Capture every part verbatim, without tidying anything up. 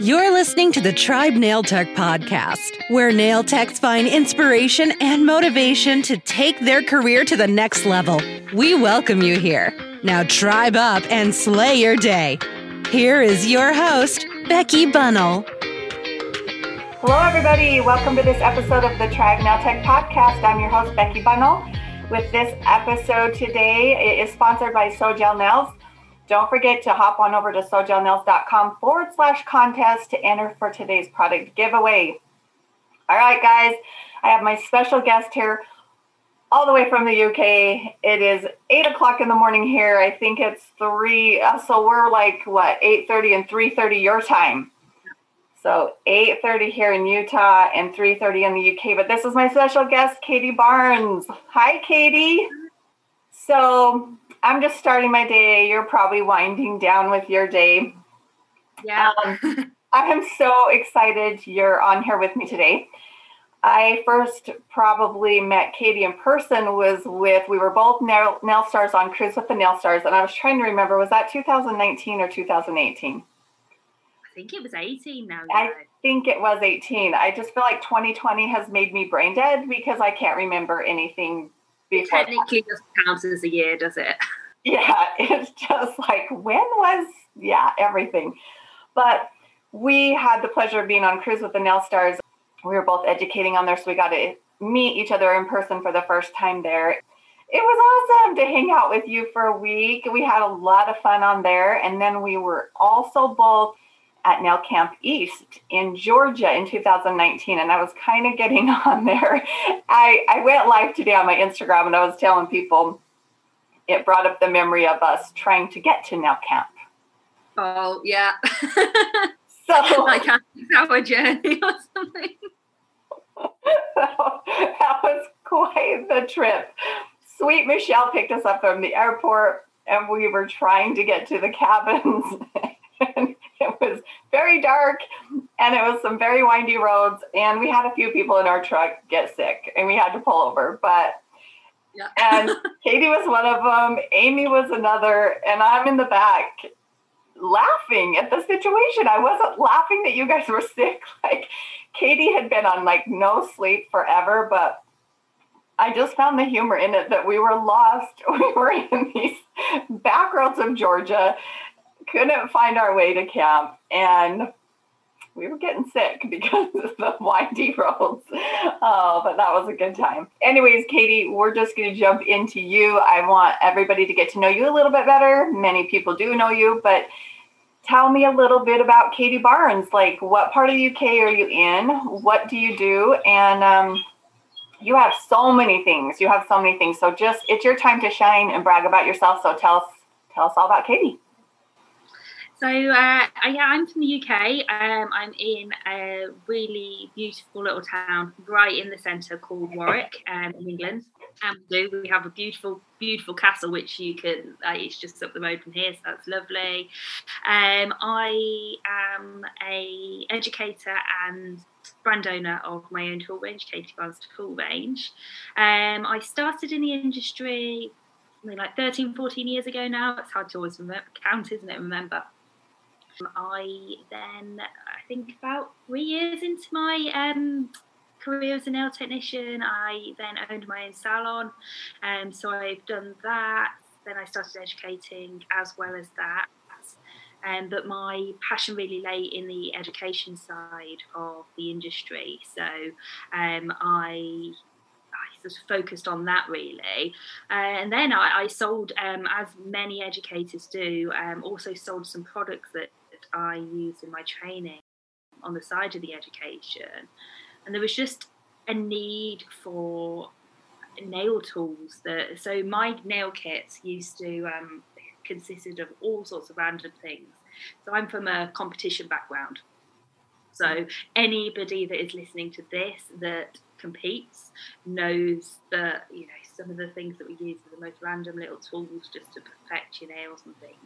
You're listening to the Tribe Nail Tech Podcast, where nail techs find inspiration and motivation to take their career to the next level. We welcome you here. Now tribe up and slay your day. Here is your host, Becky Bunnell. Hello, everybody. Welcome to this episode of the Tribe Nail Tech Podcast. I'm your host, Becky Bunnell. With this episode today, it is sponsored by SoGel Nails. Don't forget to hop on over to sojonails.com forward slash contest to enter for today's product giveaway. All right, guys, I have my special guest here all the way from the U K. It is eight o'clock in the morning here. I think it's three. So we're like, what, eight thirty and three thirty your time. So eight thirty here in Utah and three thirty in the U K. But this is my special guest, Katie Barnes. Hi, Katie. So I'm just starting my day. You're probably winding down with your day. Yeah. um, I am so excited you're on here with me today. I first probably met Katie in person was with, we were both Nail, Nail Stars on Cruise with the Nail Stars. And I was trying to remember, was that two thousand nineteen or two thousand eighteen? I think it was eighteen now. I think it was eighteen. I just feel like twenty twenty has made me brain dead because I can't remember anything before. Technically, just counts as a year, does it? Yeah, it's just like, when was, yeah, everything. But we had the pleasure of being on Cruise with the Nail Stars. We were both educating on there, so we got to meet each other in person for the first time there. It was awesome to hang out with you for a week. We had a lot of fun on there. And then we were also both at Nail Camp East in Georgia in two thousand nineteen. And I was kind of getting on there. I, I went live today on my Instagram and I was telling people it brought up the memory of us trying to get to Nail Camp. Oh, yeah. So like a six-hour journey or something. So that was quite the trip. Sweet Michelle picked us up from the airport and we were trying to get to the cabins. And it was very dark and it was some very windy roads and we had a few people in our truck get sick and we had to pull over, but yeah. And Katie was one of them, Amy was another, and I'm in the back laughing at the situation. I wasn't laughing that you guys were sick. Like, Katie had been on like no sleep forever, but I just found the humor in it that we were lost. We were in these back roads of Georgia, couldn't find our way to camp, and we were getting sick because of the windy roads. Oh, but that was a good time. Anyways, Katie, we're just going to jump into you. I want everybody to get to know you a little bit better. Many people do know you, but tell me a little bit about Katie Barnes. Like, what part of the U K are you in? What do you do? And um, you have so many things. You have so many things. So just, it's your time to shine and brag about yourself. So tell us, tell us all about Katie. So, uh, yeah, I'm from the U K. Um, I'm in a really beautiful little town right in the centre called Warwick um, in England. And we do. We have a beautiful, beautiful castle, which you can, uh, it's just up the road from here, so that's lovely. Um, I am an educator and brand owner of my own tool range, Katie Barnes Full Range. Um, I started in the industry like thirteen, fourteen years ago now. It's hard to always remember, count, isn't it, remember. I then, I think about three years into my um, career as a nail technician, I then owned my own salon. Um, so I've done that. Then I started educating as well as that. Um, but my passion really lay in the education side of the industry. So um, I... was focused on that really, uh, and then I, I sold, um, as many educators do, um, also sold some products that, that I use in my training on the side of the education, and there was just a need for nail tools. That so my nail kits used to um, consisted of all sorts of random things. So I'm from a competition background. So anybody that is listening to this that competes knows that, you know, some of the things that we use are the most random little tools just to perfect your nails and things.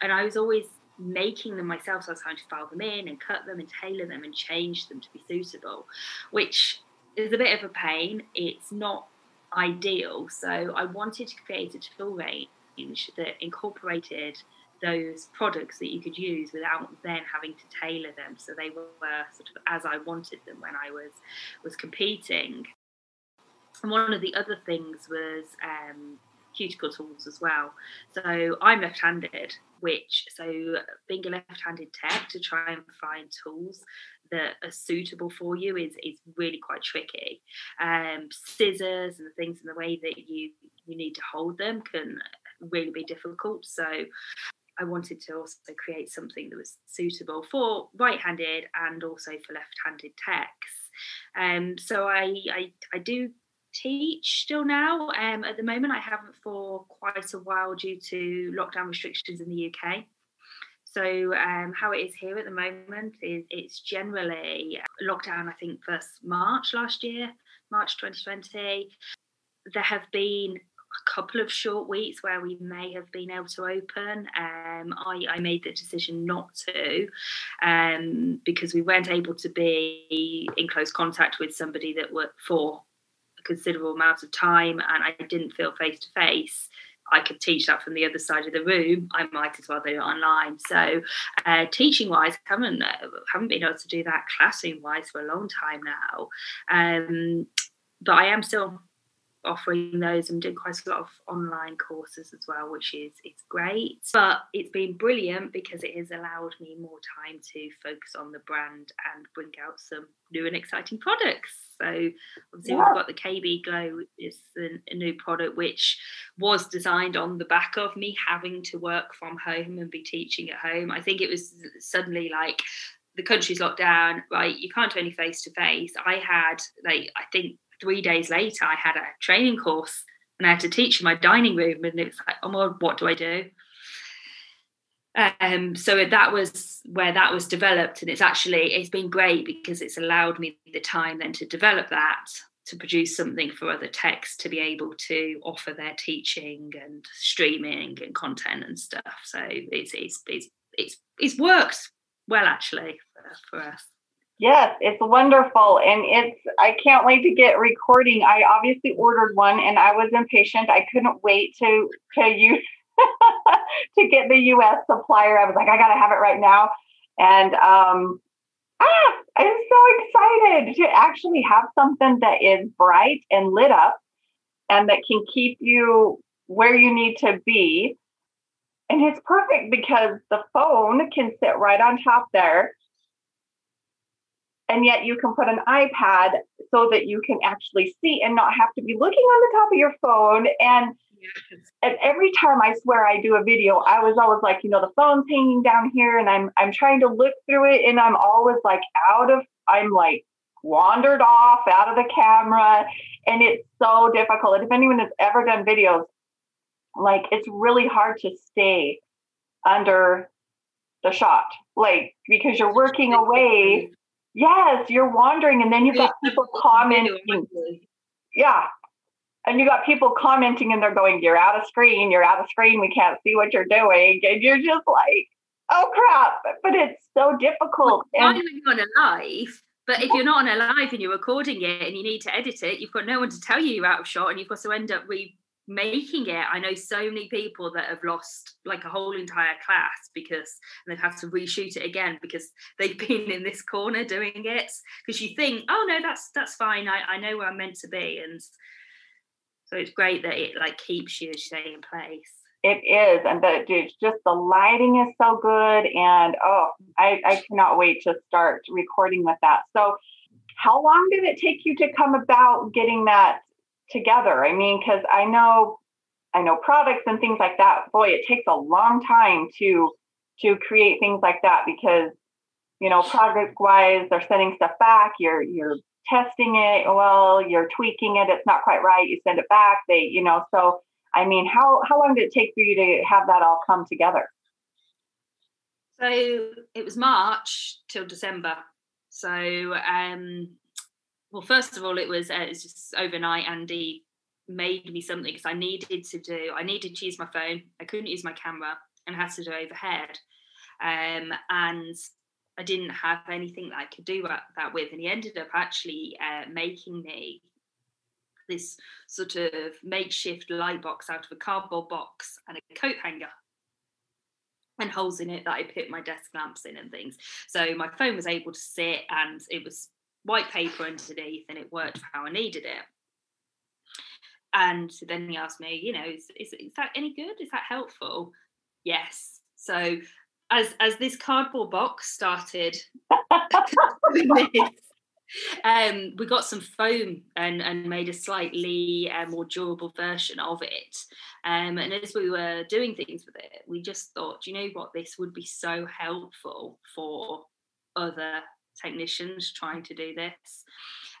And I was always making them myself, so I was trying to file them in and cut them and tailor them and change them to be suitable, which is a bit of a pain. It's not ideal. So I wanted to create a tool range that incorporated those products that you could use without then having to tailor them, so they were sort of as I wanted them when I was was competing. And one of the other things was um, cuticle tools as well. So I'm left-handed, which so being a left-handed tech, to try and find tools that are suitable for you is is really quite tricky. Um, scissors and things in the way that you you need to hold them can really be difficult. So I wanted to also create something that was suitable for right-handed and also for left-handed techs. Um, so I, I I do teach still now. Um, at the moment, I haven't for quite a while due to lockdown restrictions in the U K. So um, how it is here at the moment is it's generally lockdown, I think, first March last year, March twenty twenty. There have been a couple of short weeks where we may have been able to open. Um, I, I made the decision not to um, because we weren't able to be in close contact with somebody that worked for a considerable amount of time, and I didn't feel face-to-face I could teach that from the other side of the room. I might as well do it online. So uh, teaching-wise, haven't haven't been able to do that classroom-wise for a long time now. Um, but I am still offering those and doing quite a lot of online courses as well, which is it's great. But it's been brilliant because it has allowed me more time to focus on the brand and bring out some new and exciting products. So obviously yeah. We've got the K B Glow, which is a new product which was designed on the back of me having to work from home and be teaching at home. I think it was suddenly like the country's locked down, right? You can't do any face to face. I had like I think three days later I had a training course and I had to teach in my dining room, and it's like, oh my God, what do I do? Um, so that was where that was developed, and it's actually it's been great because it's allowed me the time then to develop that, to produce something for other techs to be able to offer their teaching and streaming and content and stuff. So it's it's it's it's, it's worked well actually for, for us. Yes, it's wonderful, and it's I can't wait to get recording. I obviously ordered one, and I was impatient. I couldn't wait to to use. to get the U S supplier. I was like, I gotta have it right now. And um ah, I'm so excited to actually have something that is bright and lit up and that can keep you where you need to be. And it's perfect because the phone can sit right on top there, and yet you can put an iPad so that you can actually see and not have to be looking on the top of your phone. And And every time I swear I do a video, I was always like, you know, the phone's hanging down here, and I'm I'm trying to look through it, and I'm always like out of, I'm like wandered off out of the camera, and it's so difficult. And if anyone has ever done videos, like it's really hard to stay under the shot, like because you're working away. Yes, you're wandering, and then you've got people commenting. Yeah. And you got people commenting and they're going, you're out of screen, you're out of screen, we can't see what you're doing. And you're just like, oh crap, but it's so difficult. Well, and you're on a live, but if you're not on a live and you're recording it and you need to edit it, you've got no one to tell you you're out of shot, and you've got to end up remaking it. I know so many people that have lost like a whole entire class because they've had to reshoot it again because they've been in this corner doing it. Because you think, oh no, that's that's fine. I, I know where I'm meant to be. And so it's great that it like keeps you staying in place. It is. And the, dude, just the lighting is so good. And oh, I, I cannot wait to start recording with that. So how long did it take you to come about getting that together? I mean, because I know I know products and things like that. Boy, it takes a long time to to create things like that because, you know, product-wise, they're sending stuff back. You're you're testing it, well, you're tweaking it, it's not quite right, you send it back, they, you know, so, I mean, how, how long did it take for you to have that all come together? So, it was March till December, so, um, well, first of all, it was, uh, it was just overnight. Andy made me something, because I needed to do, I needed to use my phone, I couldn't use my camera, and had to do overhead, um, and I didn't have anything that I could do that with, and he ended up actually uh, making me this sort of makeshift light box out of a cardboard box and a coat hanger. and holes in it that I put my desk lamps in and things. So my phone was able to sit, and it was white paper underneath, and it worked for how I needed it. And then he asked me, you know, is, is, is that any good? Is that helpful? Yes. So as as this cardboard box started, um, we got some foam and, and made a slightly uh, more durable version of it. Um, and as we were doing things with it, we just thought, you know what, this would be so helpful for other technicians trying to do this.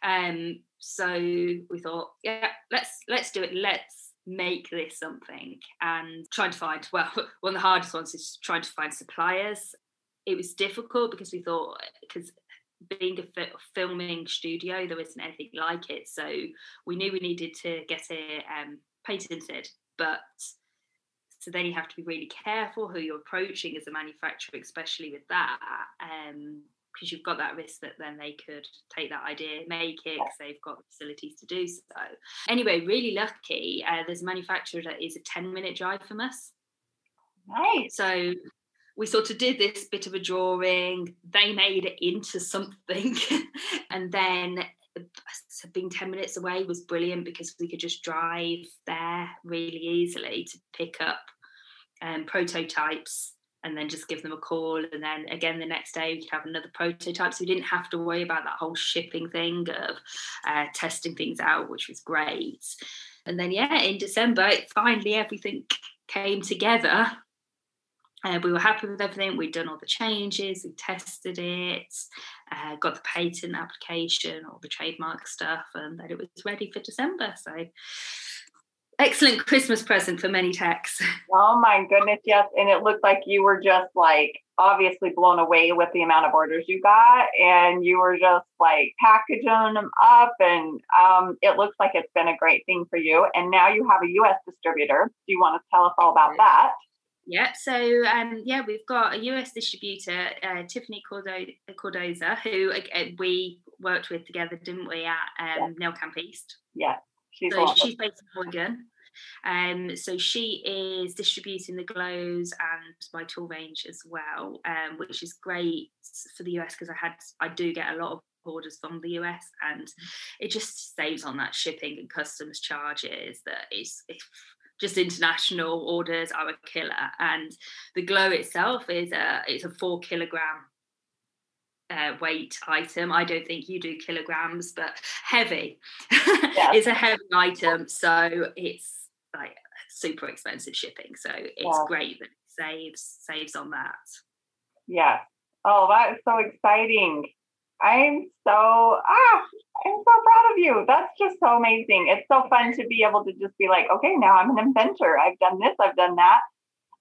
Um, so we thought, yeah, let's let's do it. Let's make this something. And trying to find, well, one of the hardest ones is trying to find suppliers. It was difficult because we thought, because being a filming studio, there isn't anything like it. So we knew we needed to get it um, patented. But so then you have to be really careful who you're approaching as a manufacturer, especially with that. Um, because you've got that risk that then they could take that idea, make it, because they've got facilities to do so. Anyway, really lucky, uh, there's a manufacturer that is a ten minute drive from us. Right. So we sort of did this bit of a drawing, they made it into something, and then being ten minutes away was brilliant because we could just drive there really easily to pick up um, prototypes, and then just give them a call. And then again, the next day we could have another prototype. So we didn't have to worry about that whole shipping thing of uh, testing things out, which was great. And then, yeah, in December, it finally everything came together. Uh, we were happy with everything. We'd done all the changes. We tested it, uh, got the patent application, all the trademark stuff, and then it was ready for December. So excellent Christmas present for many techs. Oh my goodness, yes. And it looked like you were just like obviously blown away with the amount of orders you got, and you were just like packaging them up, and um, it looks like it's been a great thing for you. And now you have a U S distributor. Do you want to tell us all about that? Yeah, so um, yeah, we've got a U S distributor, uh, Tiffany Cordoza, who uh, we worked with together, didn't we, at um, yeah. Nail Camp East? Yeah. She's so awesome. She's based in Oregon. Um, so she is distributing the glows and my tool range as well, um, which is great for the U S because I had I do get a lot of orders from the U S, and it just saves on that shipping and customs charges. That is, it's just international orders are a killer. And the glow itself is a it's a four kilogram Uh, weight item. I don't think you do kilograms, but heavy. Yeah. It's a heavy item, so it's like super expensive shipping. So it's yeah. great that it saves saves on that. Yeah. Oh, that is so exciting. I'm so ah, I'm so proud of you. That's just so amazing. It's so fun to be able to just be like, okay, now I'm an inventor. I've done this. I've done that.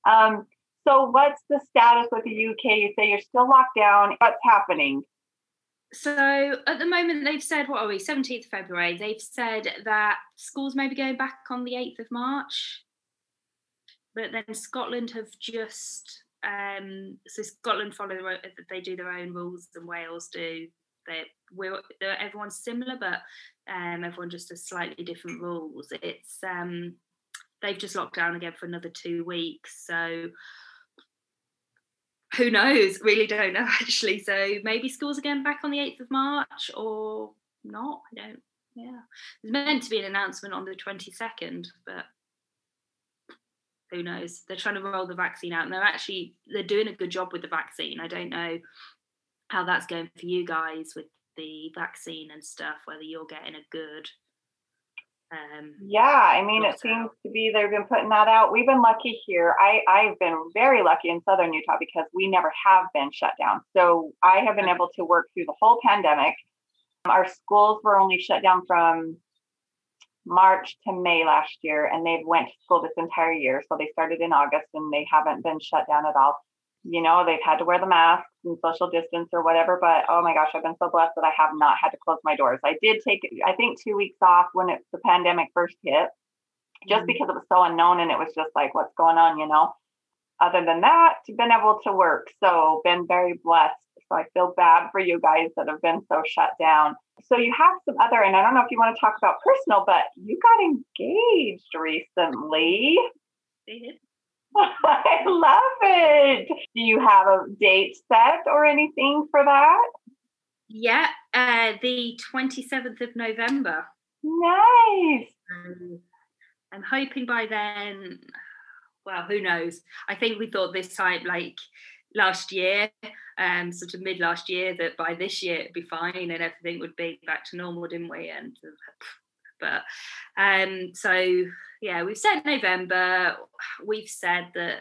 Um. So what's the status with the U K? You say you're still locked down. What's happening? So at the moment, they've said, what are we, seventeenth of February. They've said that schools may be going back on the eighth of March. But then Scotland have just, um, so Scotland follow, their own, they do their own rules, and Wales do. They, we're, everyone's similar, but um, everyone just has slightly different rules. It's, um, they've just locked down again for another two weeks. So who knows? Really don't know, actually. So maybe schools again back on the eighth of March or not. I don't, yeah. There's meant to be an announcement on the twenty-second, but who knows? They're trying to roll the vaccine out, and they're actually, they're doing a good job with the vaccine. I don't know how that's going for you guys with the vaccine and stuff, whether you're getting a good Um, yeah, I mean, it seems to be they've been putting that out. We've been lucky here. I, I've been very lucky in Southern Utah because we never have been shut down. So I have been able to work through the whole pandemic. Our schools were only shut down from March to May last year, and they've went to school this entire year. So they started in August, and they haven't been shut down at all. You know, they've had to wear the masks and social distance or whatever, but oh my gosh, I've been so blessed that I have not had to close my doors. I did take, I think, two weeks off when it, the pandemic first hit, just mm-hmm. because it was so unknown, and it was just like, what's going on, you know? Other than that, been able to work. So been very blessed. So I feel bad for you guys that have been so shut down. So you have some other, and I don't know if you want to talk about personal, but you got engaged recently. They did. I love it. Do you have a date set or anything for that? Yeah, uh, the twenty-seventh of November. Nice. Um, I'm hoping by then, well, who knows? I think we thought this time, like last year, um, sort of mid last year, that by this year it'd be fine and everything would be back to normal, didn't we? And but um, so yeah, we've said November. We've said that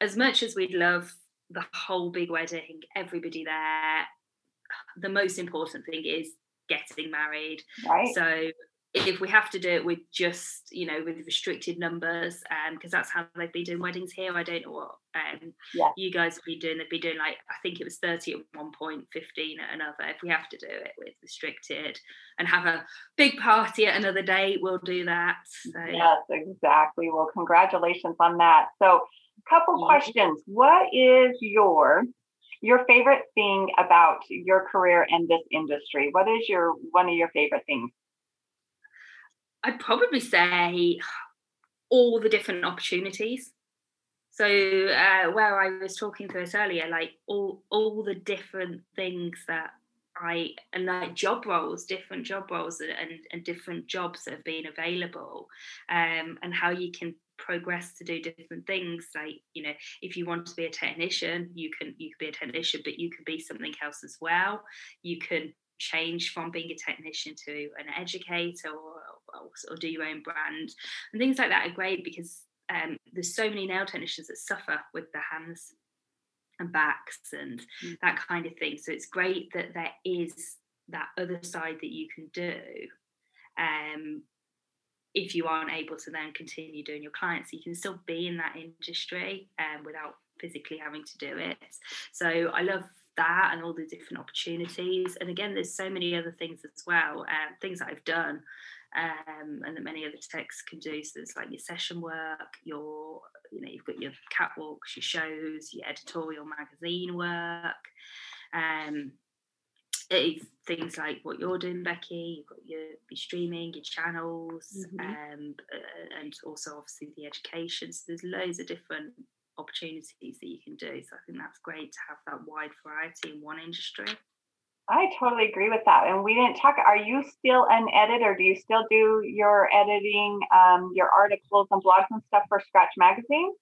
as much as we'd love the whole big wedding, everybody there, the most important thing is getting married. Right. So if we have to do it with just, you know, with restricted numbers, um, because that's how they've been doing weddings here. I don't know what um yeah. you guys would be doing. They'd be doing like, I think it was thirty at one point, fifteen at another. If we have to do it with restricted and have a big party at another date, we'll do that. So. Yes, exactly. Well, congratulations on that. So a couple yeah. questions. What is your your favorite thing about your career and this industry? What is your one of your favorite things? I'd probably say all the different opportunities. So uh, where I was talking to us earlier, like all all the different things that I, and like job roles, different job roles and, and different jobs that have been available, um, and how you can progress to do different things. Like, you know, if you want to be a technician, you can you can be a technician, but you could be something else as well. You can change from being a technician to an educator, or, or, or do your own brand, and things like that are great because um, there's so many nail technicians that suffer with their hands and backs and mm. that kind of thing. So it's great that there is that other side that you can do um, if you aren't able to then continue doing your clients. So you can still be in that industry um, without physically having to do it. So I love that and all the different opportunities, and again there's so many other things as well, um, things that I've done um, and that many other techs can do. So it's like your session work, your, you know, you've got your catwalks, your shows, your editorial magazine work, um, it's things like what you're doing, Becky, you've got your, your streaming, your channels, mm-hmm. um, and also obviously the education. So there's loads of different opportunities that you can do. So I think that's great to have that wide variety in one industry. I totally agree with that. And we didn't talk, are you still an editor? Do you still do your editing, um, your articles and blogs and stuff for Scratch Magazine?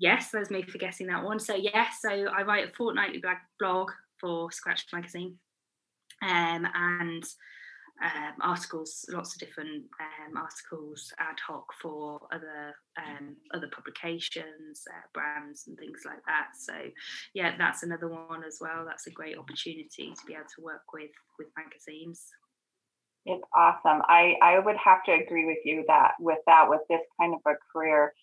Yes, there's me forgetting that one. So yes, so I write a fortnightly blog for Scratch Magazine, um, and um, articles, lots of different um, articles ad hoc for other um, other publications, uh, brands and things like that. So yeah, that's another one as well. That's a great opportunity to be able to work with with magazines. It's awesome. I, I would have to agree with you that with that, with this kind of a career,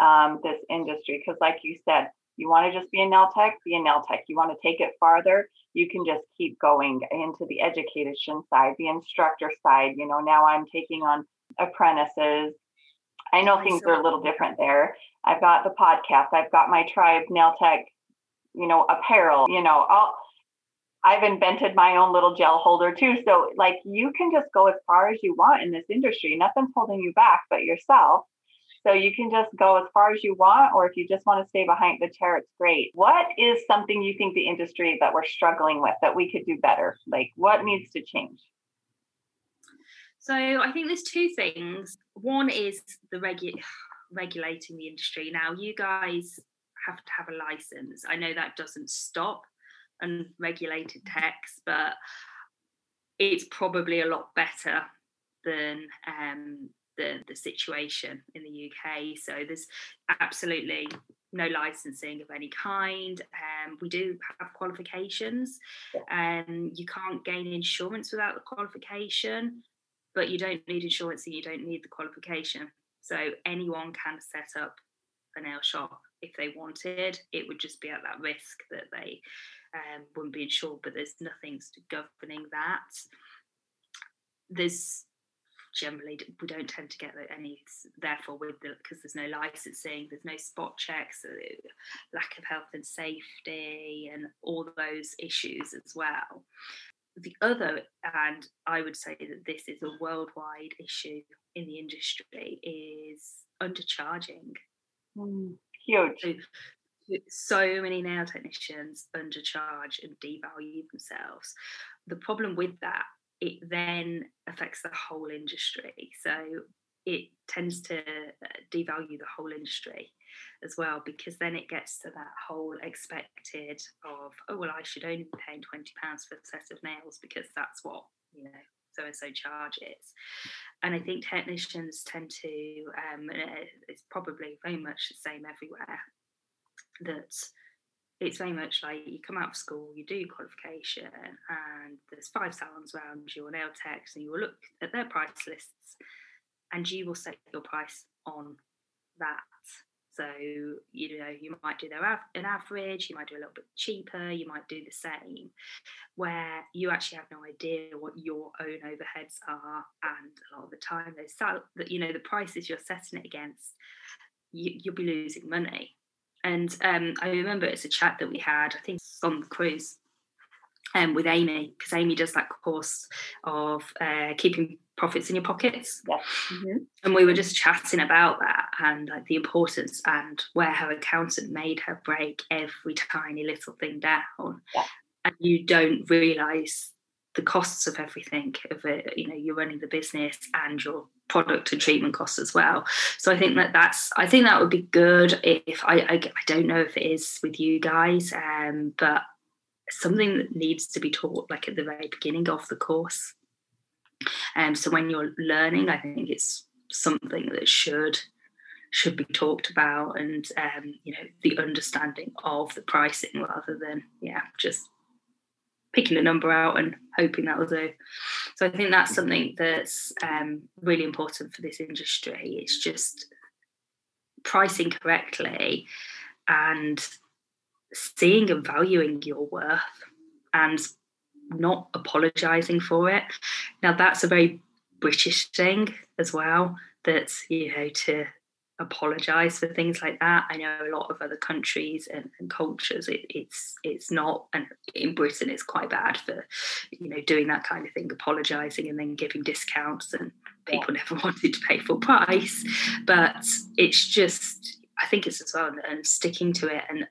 um, this industry, because like you said, you want to just be a nail tech, be a nail tech. You want to take it farther, you can just keep going into the education side, the instructor side. You know, now I'm taking on apprentices. I know things are a little different there. I've got the podcast. I've got my tribe nail tech, you know, apparel, you know, I'll, I've invented my own little gel holder too. So like you can just go as far as you want in this industry. Nothing's holding you back but yourself. So you can just go as far as you want, or if you just want to stay behind the chair, it's great. What is something you think the industry that we're struggling with that we could do better? Like what needs to change? So I think there's two things. One is the regu- regulating the industry. Now you guys have to have a license. I know that doesn't stop unregulated techs, but it's probably a lot better than um, The, the situation in the U K. So there's absolutely no licensing of any kind. Um, we do have qualifications. Um, you can't gain insurance without the qualification, but you don't need insurance and you don't need the qualification. So anyone can set up a nail shop if they wanted. It would just be at that risk that they um, wouldn't be insured, but there's nothing governing that. There's generally we don't tend to get any, therefore with the, because there's no licensing, there's no spot checks, lack of health and safety and all those issues as well. The other, and I would say that this is a worldwide issue in the industry, is undercharging. Mm, huge. So many nail technicians undercharge and devalue themselves. The problem with that, it then affects the whole industry. So it tends to devalue the whole industry as well, because then it gets to that whole expected of, oh, well, I should only be paying twenty pounds for a set of nails because that's what, you know, so-and-so charges. And I think technicians tend to, um, it's probably very much the same everywhere, that it's very much like you come out of school, you do qualification, and there's five salons around you, or nail techs, and you will look at their price lists and you will set your price on that. So, you know, you might do their av- an average, you might do a little bit cheaper, you might do the same, where you actually have no idea what your own overheads are. And a lot of the time, those sal- that, you know, the prices you're setting it against, you- you'll be losing money. And um, I remember it's a chat that we had, I think on the cruise, um, with Amy, because Amy does that course of uh, keeping profits in your pockets. Yeah. Mm-hmm. And we were just chatting about that, and like the importance, and where her accountant made her break every tiny little thing down. Yeah. And you don't realise the costs of everything, of it, you know, you're running the business and your product and treatment costs as well. So I think that that's, I think that would be good if, I, I, I don't know if it is with you guys, um, but something that needs to be taught like at the very beginning of the course. Um, so when you're learning, I think it's something that should should be talked about, and um, you know, the understanding of the pricing, rather than yeah, just picking a number out and hoping that will do. So I think that's something that's um, really important for this industry. It's just pricing correctly and seeing and valuing your worth, and not apologising for it. Now, that's a very British thing as well, that, you know, to apologise for things like that. I know a lot of other countries and, and cultures, it, it's it's not, and in Britain it's quite bad for, you know, doing that kind of thing, apologising and then giving discounts, and people yeah. never wanted to pay full price. But it's just, I think it's as well, and sticking to it and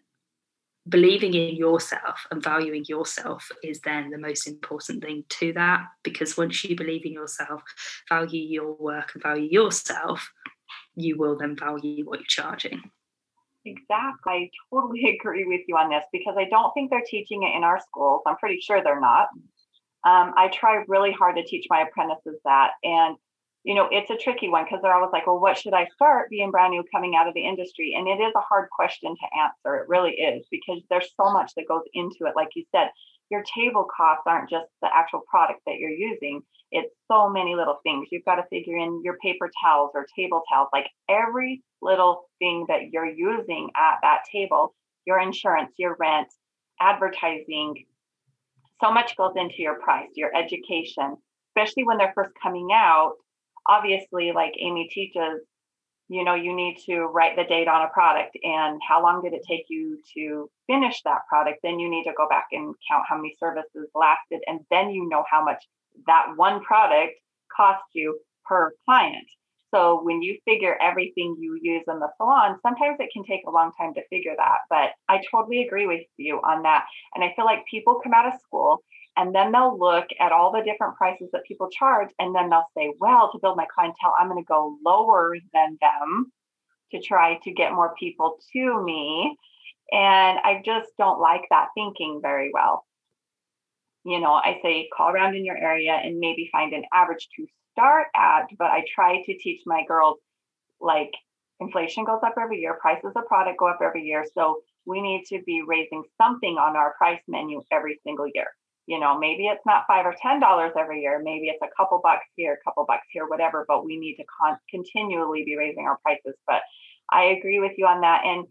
believing in yourself and valuing yourself is then the most important thing to that, because once you believe in yourself, value your work and value yourself, you will then value what you're charging. Exactly. I totally agree with you on this, because I don't think they're teaching it in our schools. I'm pretty sure they're not. Um, I try really hard to teach my apprentices that. And, you know, it's a tricky one, because they're always like, well, what should I start being brand new coming out of the industry? And it is a hard question to answer. It really is, because there's so much that goes into it. Like you said, your table costs aren't just the actual product that you're using. It's so many little things. You've got to figure in your paper towels or table towels, like every little thing that you're using at that table, your insurance, your rent, advertising. So much goes into your price, your education, especially when they're first coming out. Obviously, like Amy teaches, you know, you need to write the date on a product and how long did it take you to finish that product. Then you need to go back and count how many services lasted, and then you know how much that one product cost you per client. So when you figure everything you use in the salon, sometimes it can take a long time to figure that. But I totally agree with you on that. And I feel like people come out of school and then they'll look at all the different prices that people charge, and then they'll say, well, to build my clientele, I'm going to go lower than them to try to get more people to me. And I just don't like that thinking very well. You know, I say call around in your area and maybe find an average to start at, but I try to teach my girls, like, inflation goes up every year, prices of product go up every year. So we need to be raising something on our price menu every single year. You know, maybe it's not five or ten dollars every year. Maybe it's a couple bucks here, a couple bucks here, whatever, but we need to con- continually be raising our prices. But I agree with you on that. And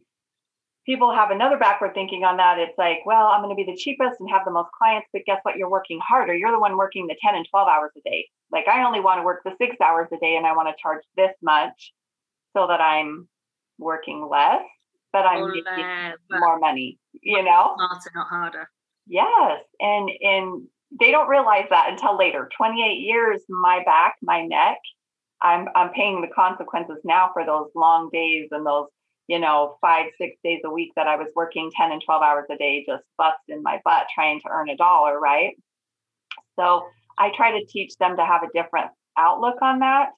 people have another backward thinking on that. It's like, well, I'm going to be the cheapest and have the most clients, but guess what? You're working harder. You're the one working the ten and twelve hours a day. Like, I only want to work the six hours a day, and I want to charge this much so that I'm working less, but I'm Olé, making but more money, you know? Smarter, not harder. Yes. And, and they don't realize that until later. twenty-eight years, my back, my neck, I'm, I'm paying the consequences now for those long days and those you know, five, six days a week that I was working ten and twelve hours a day, just busting my butt trying to earn a dollar, right? So I try to teach them to have a different outlook on that.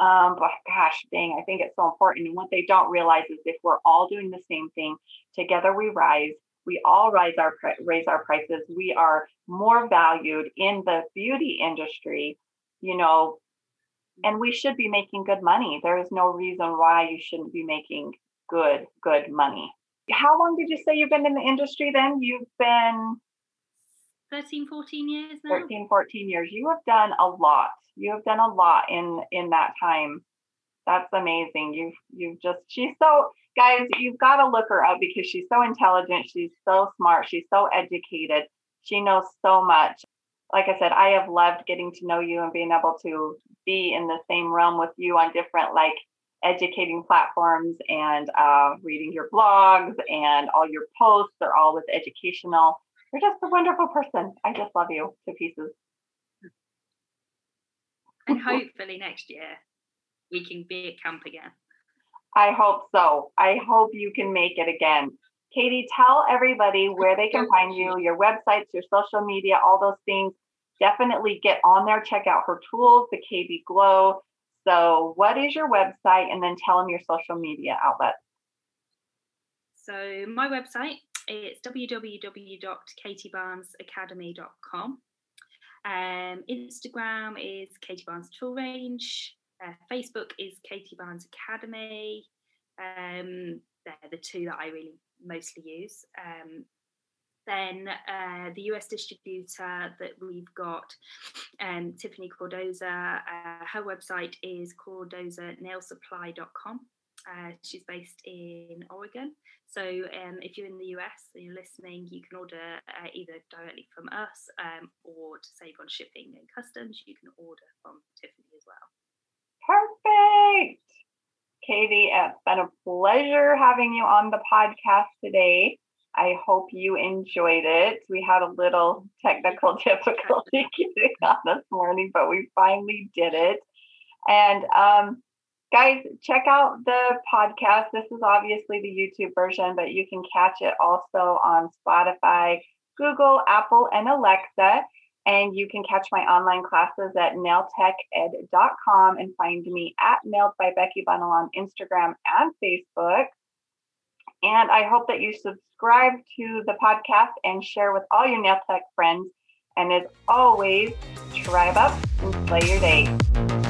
Um, but gosh, dang, I think it's so important. And what they don't realize is if we're all doing the same thing, together we rise, we all rise our, raise our prices. We are more valued in the beauty industry, you know, and we should be making good money. There is no reason why you shouldn't be making good, good money. How long did you say you've been in the industry then? You've been thirteen, fourteen years now. thirteen, fourteen years. You have done a lot. You have done a lot in, in that time. That's amazing. You've, you've just, she's so, guys, you've got to look her up because she's so intelligent. She's so smart. She's so educated. She knows so much. Like I said, I have loved getting to know you and being able to be in the same realm with you on different, like, educating platforms and uh, reading your blogs, and all your posts are all with educational. You're just a wonderful person. I just love you to pieces. And hopefully next year we can be at camp again. I hope so. I hope you can make it again. Katie, tell everybody where they can find you, your websites, your social media, all those things. Definitely get on there, check out her tools, the K B Glow. So what is your website? And then tell them your social media outlets. So my website, it's w w w dot katie barnes academy dot com. Um, Instagram is Katie Barnes Full Range. Uh, Facebook is Katie Barnes Academy. Um, they're the two that I really mostly use. Um, then uh, the U S distributor that we've got, um, Tiffany Cordoza, uh, her website is cordoza nail supply dot com. Uh, she's based in Oregon. So um, if you're in the U S and you're listening, you can order uh, either directly from us um, or to save on shipping and customs, you can order from Tiffany as well. Perfect. Katie, it's been a pleasure having you on the podcast today. I hope you enjoyed it. We had a little technical difficulty getting on this morning, but we finally did it. And um, guys, check out the podcast. This is obviously the YouTube version, but you can catch it also on Spotify, Google, Apple, and Alexa. And you can catch my online classes at nail tech ed dot com and find me at Nailed by Becky Bunnell on Instagram and Facebook. And I hope that you subscribe to the podcast and share with all your nail tech friends. And as always, tribe up and slay your day.